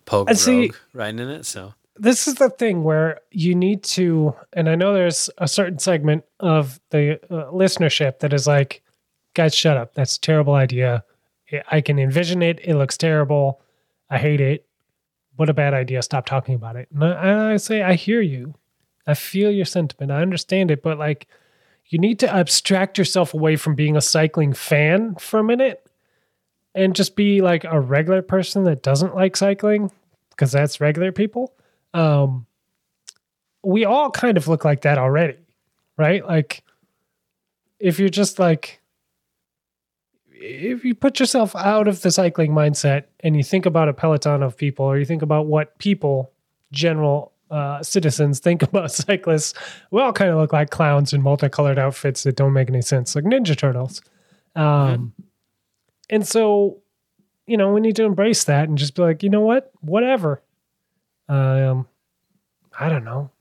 Pogue Rogue riding in it. So this is the thing where you need to, and I know there's a certain segment of the listenership that is like, guys, shut up. That's a terrible idea. I can envision it. It looks terrible. I hate it. What a bad idea. Stop talking about it. And I say, I hear you. I feel your sentiment. I understand it. But like, you need to abstract yourself away from being a cycling fan for a minute and just be like a regular person that doesn't like cycling, because that's regular people. We all kind of look like that already, right? Like, if you're just like, if you put yourself out of the cycling mindset and you think about a peloton of people, or you think about what people, general citizens, think about cyclists, we all kind of look like clowns in multicolored outfits that don't make any sense, like Ninja Turtles. And so, we need to embrace that and just be like, you know what? Whatever. I don't know.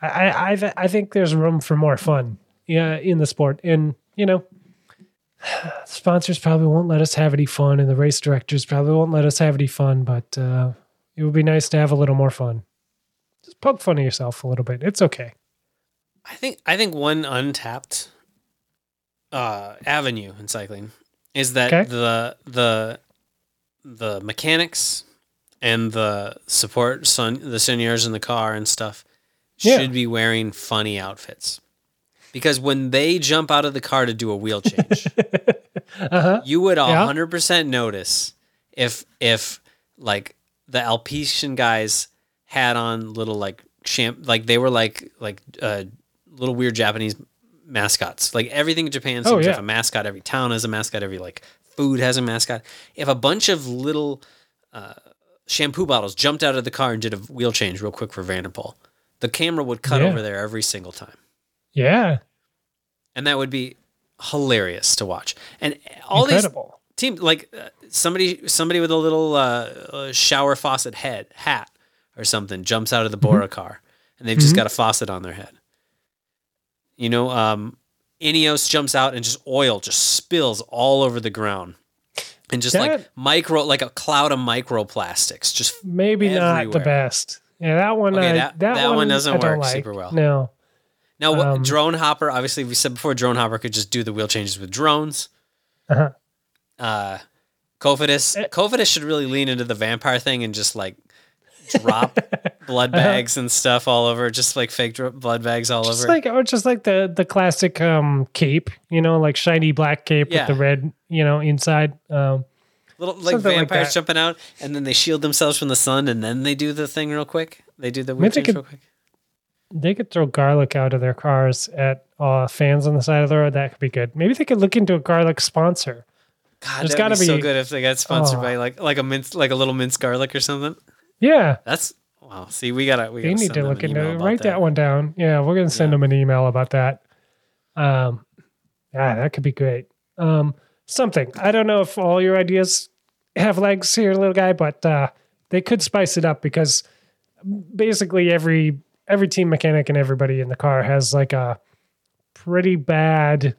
I think there's room for more fun in the sport. And, sponsors probably won't let us have any fun, and the race directors probably won't let us have any fun, but it would be nice to have a little more fun. Just poke fun at yourself a little bit. It's okay. I think one untapped avenue in cycling is that the mechanics and the support, the seniors in the car and stuff, should be wearing funny outfits. Because when they jump out of the car to do a wheel change, you would 100% notice if like the Alpecin guys had on little they were like little weird Japanese mascots. Like everything in Japan seems to have a mascot. Every town has a mascot. Every food has a mascot. If a bunch of little shampoo bottles jumped out of the car and did a wheel change real quick for Van der Poel, the camera would cut over there every single time. Yeah. And that would be hilarious to watch. And all these teams, like somebody with a little shower faucet hat or something jumps out of the Bora car, and they've just got a faucet on their head. Ineos jumps out and just oil just spills all over the ground. And just like a cloud of microplastics, just maybe everywhere. Not the best. Yeah, that one. Okay, that one doesn't work super well. No. Now, Drone Hopper. Obviously, we said before, Drone Hopper could just do the wheel changes with drones. Kofidis should really lean into the vampire thing and just drop blood bags and stuff all over, just fake blood bags all over. Just like the classic cape, shiny black cape with the red, inside. Little vampires jumping out, and then they shield themselves from the sun, and then they do the thing real quick. They do the wheel change real quick. They could throw garlic out of their cars at fans on the side of the road. That could be good. Maybe they could look into a garlic sponsor. God, there's gotta be so good if they got sponsored by a little minced garlic or something. Yeah, that's wow. See, we need to look into it. Write that one down. Yeah, we're gonna send them an email about that. That could be great. Something. I don't know if all your ideas have legs here, little guy, but they could spice it up because basically every team mechanic and everybody in the car has like a pretty bad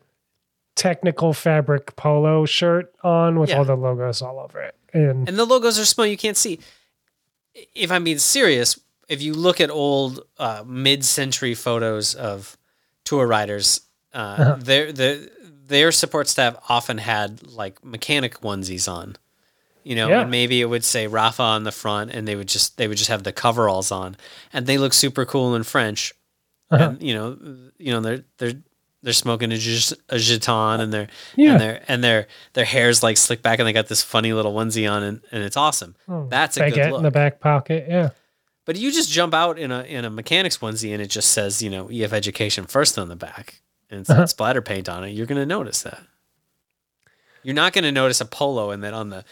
technical fabric polo shirt on with all the logos all over it. And the logos are small. You can't see. If I'm being serious, if you look at old mid-century photos of tour riders, their support staff often had like mechanic onesies on, you know, and maybe it would say Rapha on the front, and they would just have the coveralls on, and they look super cool in French. And you know, they're smoking a jeton, and their hair's like slicked back, and they got this funny little onesie on, and it's awesome. That's a good look in the back pocket, But you just jump out in a mechanics onesie, and it just says, you know, EF Education First on the back, and it's got splatter paint on it. You're going to notice that. You're not going to notice a polo, and then on the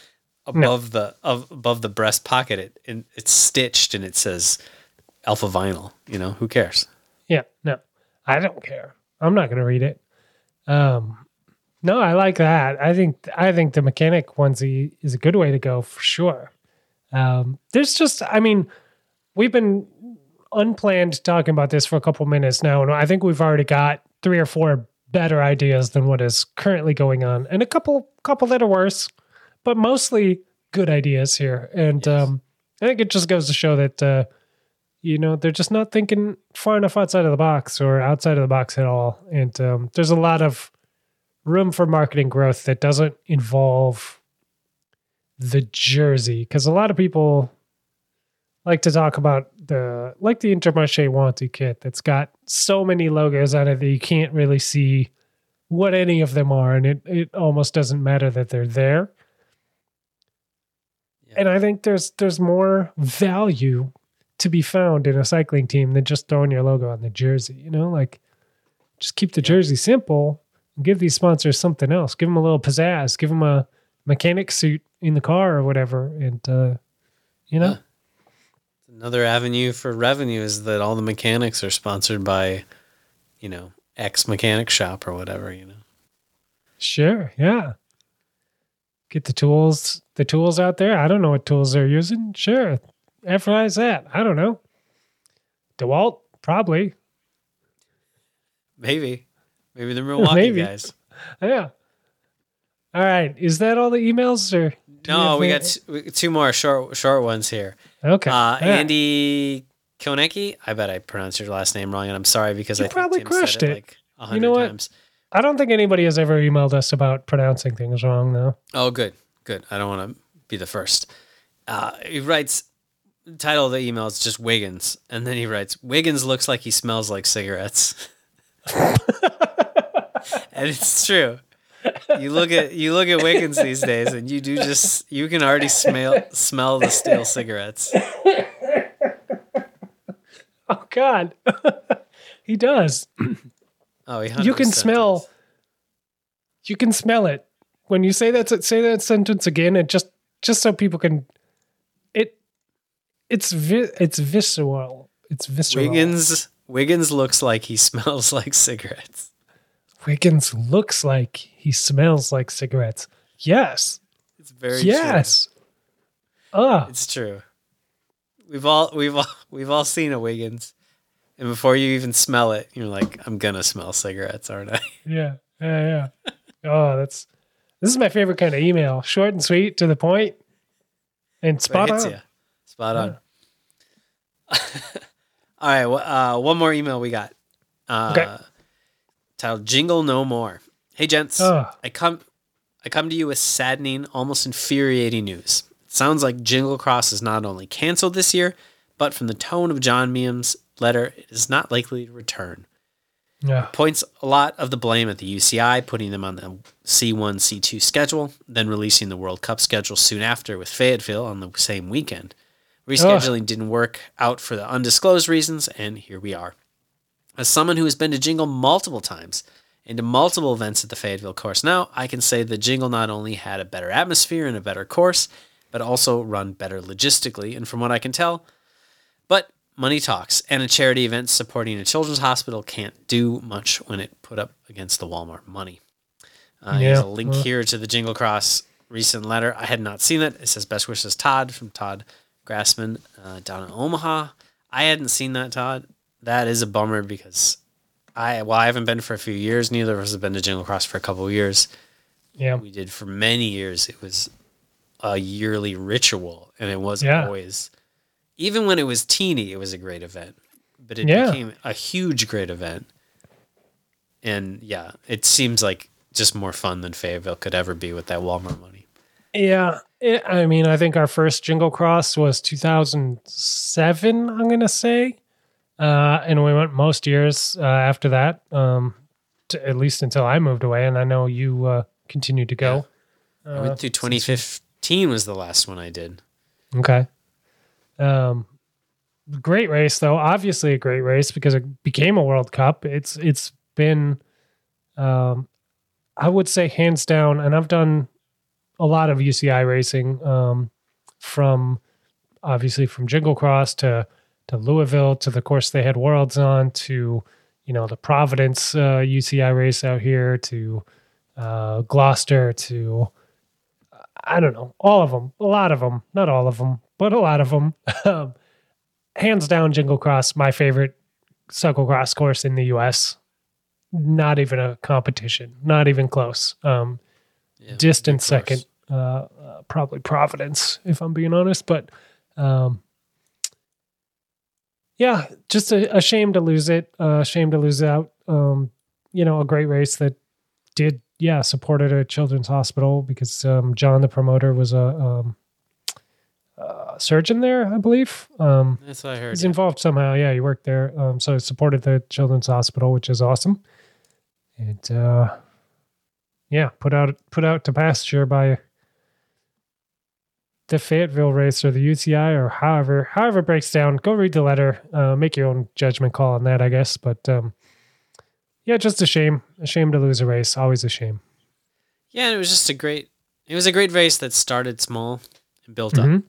above the breast pocket, it's stitched and it says Alpha Vinyl. You know, who cares? Yeah, no, I don't care. I'm not going to read it. No, I like that. I think the mechanic onesie is a good way to go for sure. There's just, I mean, we've been unplanned talking about this for a couple minutes now, and I think we've already got 3 or 4 better ideas than what is currently going on, and a couple that are worse, but mostly good ideas here. And I think it just goes to show that, you know, they're just not thinking far enough outside of the box or outside of the box at all. And there's a lot of room for marketing growth that doesn't involve the jersey. Because a lot of people like to talk about the Intermarché Wanty kit that's got so many logos on it that you can't really see what any of them are. And it almost doesn't matter that they're there. Yeah. And I think there's more value to be found in a cycling team than just throwing your logo on the jersey, you know, like just keep the jersey simple and give these sponsors something else. Give them a little pizzazz, give them a mechanic suit in the car or whatever. And, you know, another avenue for revenue is that all the mechanics are sponsored by, you know, X mechanic shop or whatever, you know? Sure. Yeah. Get the tools out there. I don't know what tools they're using. Sure. Advertise that. I don't know. DeWalt? Probably. Maybe. Maybe the Milwaukee guys. Yeah. All right. Is that all the emails? Or no, we got two more short ones here. Okay. Andy Konecki. I bet I pronounced your last name wrong, and I'm sorry because I probably crushed it like 100 times. You know what? I don't think anybody has ever emailed us about pronouncing things wrong, though. Oh, good. Good. I don't want to be the first. He writes... Title of the email is just Wiggins, and then he writes, "Wiggins looks like he smells like cigarettes," and it's true. You look at Wiggins these days, and you do just you can already smell the stale cigarettes. Oh God, he does. Oh, he 100% you can smell. Does. You can smell it when you say that. Say that sentence again, and just so people can. It's visceral. It's visceral. Wiggins looks like he smells like cigarettes. Wiggins looks like he smells like cigarettes. Yes. It's very true. It's true. We've all seen a Wiggins. And before you even smell it, you're like, I'm gonna smell cigarettes, aren't I? Yeah. This is my favorite kind of email. Short and sweet, to the point, and spot on. Spot on. All right. Well, one more email we got. Okay. Titled Jingle No More. Hey, gents. I come to you with saddening, almost infuriating news. It sounds like Jingle Cross is not only canceled this year, but from the tone of John Meeham's letter, it is not likely to return. Yeah. It points a lot of the blame at the UCI, putting them on the C1, C2 schedule, then releasing the World Cup schedule soon after with Fayetteville on the same weekend. Rescheduling didn't work out for the undisclosed reasons, and here we are. As someone who has been to Jingle multiple times and to multiple events at the Fayetteville course now, I can say that Jingle not only had a better atmosphere and a better course, but also run better logistically, and from what I can tell, but money talks, and a charity event supporting a children's hospital can't do much when it put up against the Walmart money. Here's a link here to the Jingle Cross recent letter. I had not seen it. It says, best wishes, Todd, from Todd Grassman down in Omaha. I hadn't seen that, Todd. That is a bummer because I haven't been for a few years. Neither of us have been to Jingle Cross for a couple of years. Yeah, we did for many years. It was a yearly ritual, and it wasn't always. Even when it was teeny, it was a great event, but it became a huge great event. And yeah, it seems like just more fun than Fayetteville could ever be with that Walmart money. Yeah. I mean, I think our first Jingle Cross was 2007, I'm going to say. And we went most years after that, at least until I moved away. And I know you continued to go. Yeah. I went through 2015 was the last one I did. Okay. Great race, though. Obviously a great race because it became a World Cup. It's been, I would say, hands down, and I've done a lot of UCI racing, from Jingle Cross to Louisville, to the course they had Worlds on, to, you know, the Providence UCI race out here, to Gloucester, to, I don't know, all of them, a lot of them, not all of them, but a lot of them. Hands down, Jingle Cross, my favorite cycle cross course in the U.S. Not even a competition, not even close. Distant second, probably Providence, if I'm being honest. But just a shame to lose it. Shame to lose out. A great race that did, supported a children's hospital because John, the promoter, was a surgeon there, I believe. That's what I heard. He's involved somehow. Yeah, he worked there. So it supported the children's hospital, which is awesome. And put out to pasture by the Fayetteville race or the UCI or however it breaks down. Go read the letter, make your own judgment call on that, I guess. But just a shame to lose a race. Always a shame. Yeah, and it was just a great race that started small and built up,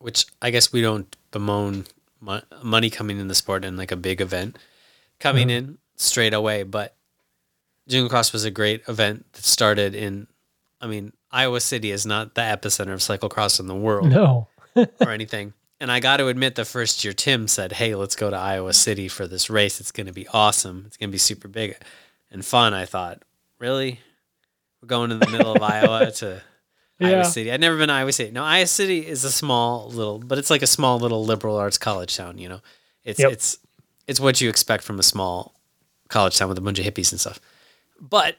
which I guess we don't bemoan money coming in the sport and like a big event coming in straight away, but. Jingle Cross was a great event that started in, I mean, Iowa City is not the epicenter of cyclocross in the world. No. or anything. And I got to admit, the first year Tim said, hey, let's go to Iowa City for this race. It's going to be awesome. It's going to be super big and fun. I thought, really? We're going in the middle of Iowa to Iowa City. I'd never been to Iowa City. No, Iowa City is a small little liberal arts college town, you know. It's what you expect from a small college town with a bunch of hippies and stuff. But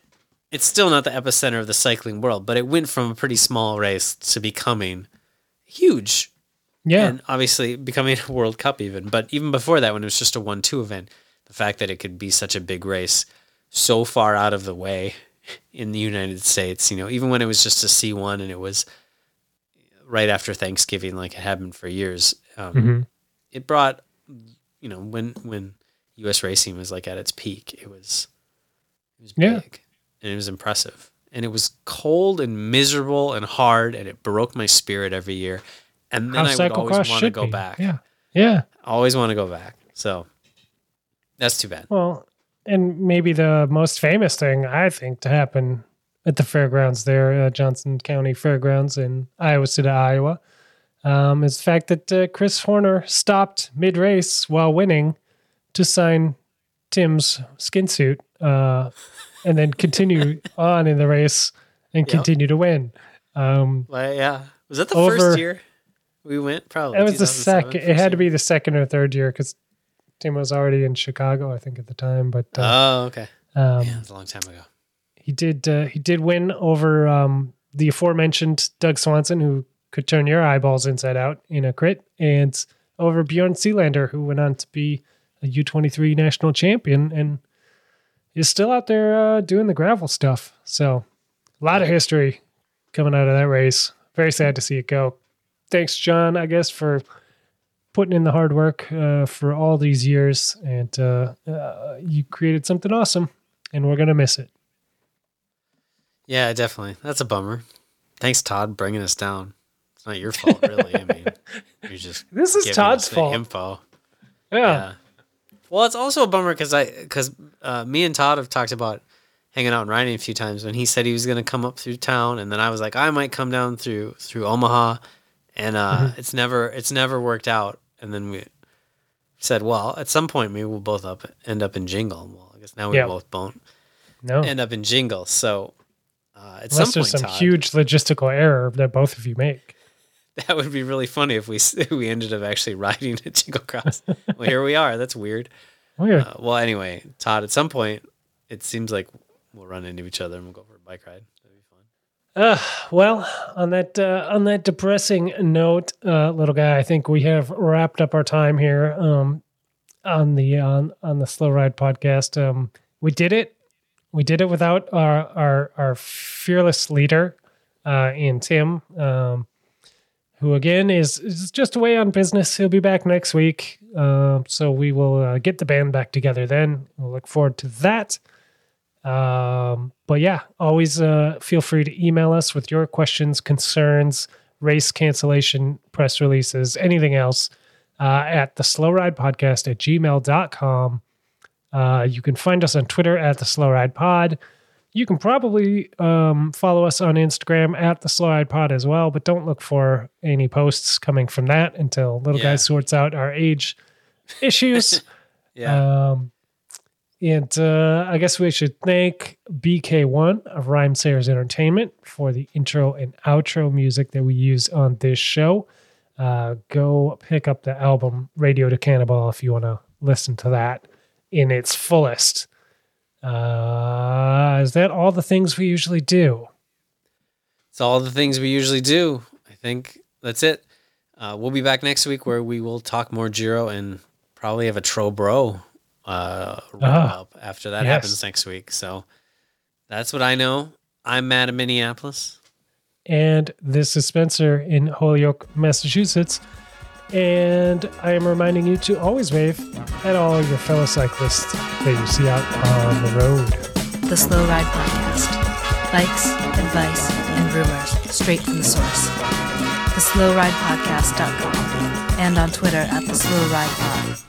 it's still not the epicenter of the cycling world, but it went from a pretty small race to becoming huge. Yeah. And obviously becoming a World Cup even. But even before that, when it was just a 1-2 event, the fact that it could be such a big race so far out of the way in the United States, you know, even when it was just a C1 and it was right after Thanksgiving, like it happened for years, it brought, you know, when U.S. racing was like at its peak, it was big, and it was impressive, and it was cold and miserable and hard, and it broke my spirit every year. And then I would always want to go back. Yeah, always want to go back. So that's too bad. Well, and maybe the most famous thing I think to happen at the fairgrounds there, Johnson County Fairgrounds in Iowa City, Iowa, is the fact that Chris Horner stopped mid-race while winning to sign Tim's skin suit. And then continue on in the race and continue to win. Was that the first year we went? Probably. It was the second. It had to be the second or third year because Tim was already in Chicago, I think, at the time. But okay. It was a long time ago. He did win over the aforementioned Doug Swanson, who could turn your eyeballs inside out in a crit, and over Bjorn Seelander, who went on to be a U23 national champion and. Is still out there doing the gravel stuff. So a lot of history coming out of that race. Very sad to see it go. Thanks, John, I guess, for putting in the hard work for all these years. And you created something awesome, and we're going to miss it. Yeah, definitely. That's a bummer. Thanks, Todd, bringing us down. It's not your fault, really. I mean, you're just this is Todd's fault. Info. Yeah. Well, it's also a bummer because me and Todd have talked about hanging out in Ryan a few times when he said he was going to come up through town. And then I was like, I might come down through Omaha. And it's never worked out. And then we said, well, at some point maybe we'll both end up in Jingle. Well, I guess now we both won't end up in Jingle. So at unless some there's point, some Todd, huge logistical error that both of you make. That would be really funny if we ended up actually riding at Jingle Cross. Well, here we are. That's weird. Weird. Well, anyway, Todd, at some point, it seems like we'll run into each other and we'll go for a bike ride. That'd be fun. Well, on that depressing note, little guy, I think we have wrapped up our time here on the Slow Ride podcast. We did it. We did it without our fearless leader, and Tim. Who again is just away on business. He'll be back next week. So we will get the band back together then. We'll look forward to that. But yeah, always feel free to email us with your questions, concerns, race cancellation, press releases, anything else at theslowridepodcast@gmail.com. You can find us on Twitter at theslowridepod. You can probably follow us on Instagram at the Slow Ride Pod as well, but don't look for any posts coming from that until little guy sorts out our age issues. I guess we should thank BK1 of Rhymesayers Entertainment for the intro and outro music that we use on this show. Go pick up the album Radio to Cannibal if you want to listen to that in its fullest. Is that all the things we usually do? It's all the things we usually do. I think that's it. We'll be back next week where we will talk more Giro and probably have a Trobro wrap up after that happens next week. So that's what I know. I'm Matt in Minneapolis. And this is Spencer in Holyoke, Massachusetts. And I am reminding you to always wave at all your fellow cyclists that you see out on the road. The Slow Ride Podcast. Bikes, advice, and rumors straight from the source. TheSlowRidePodcast.com and on Twitter at @TheSlowRidePod.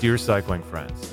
Dear cycling friends,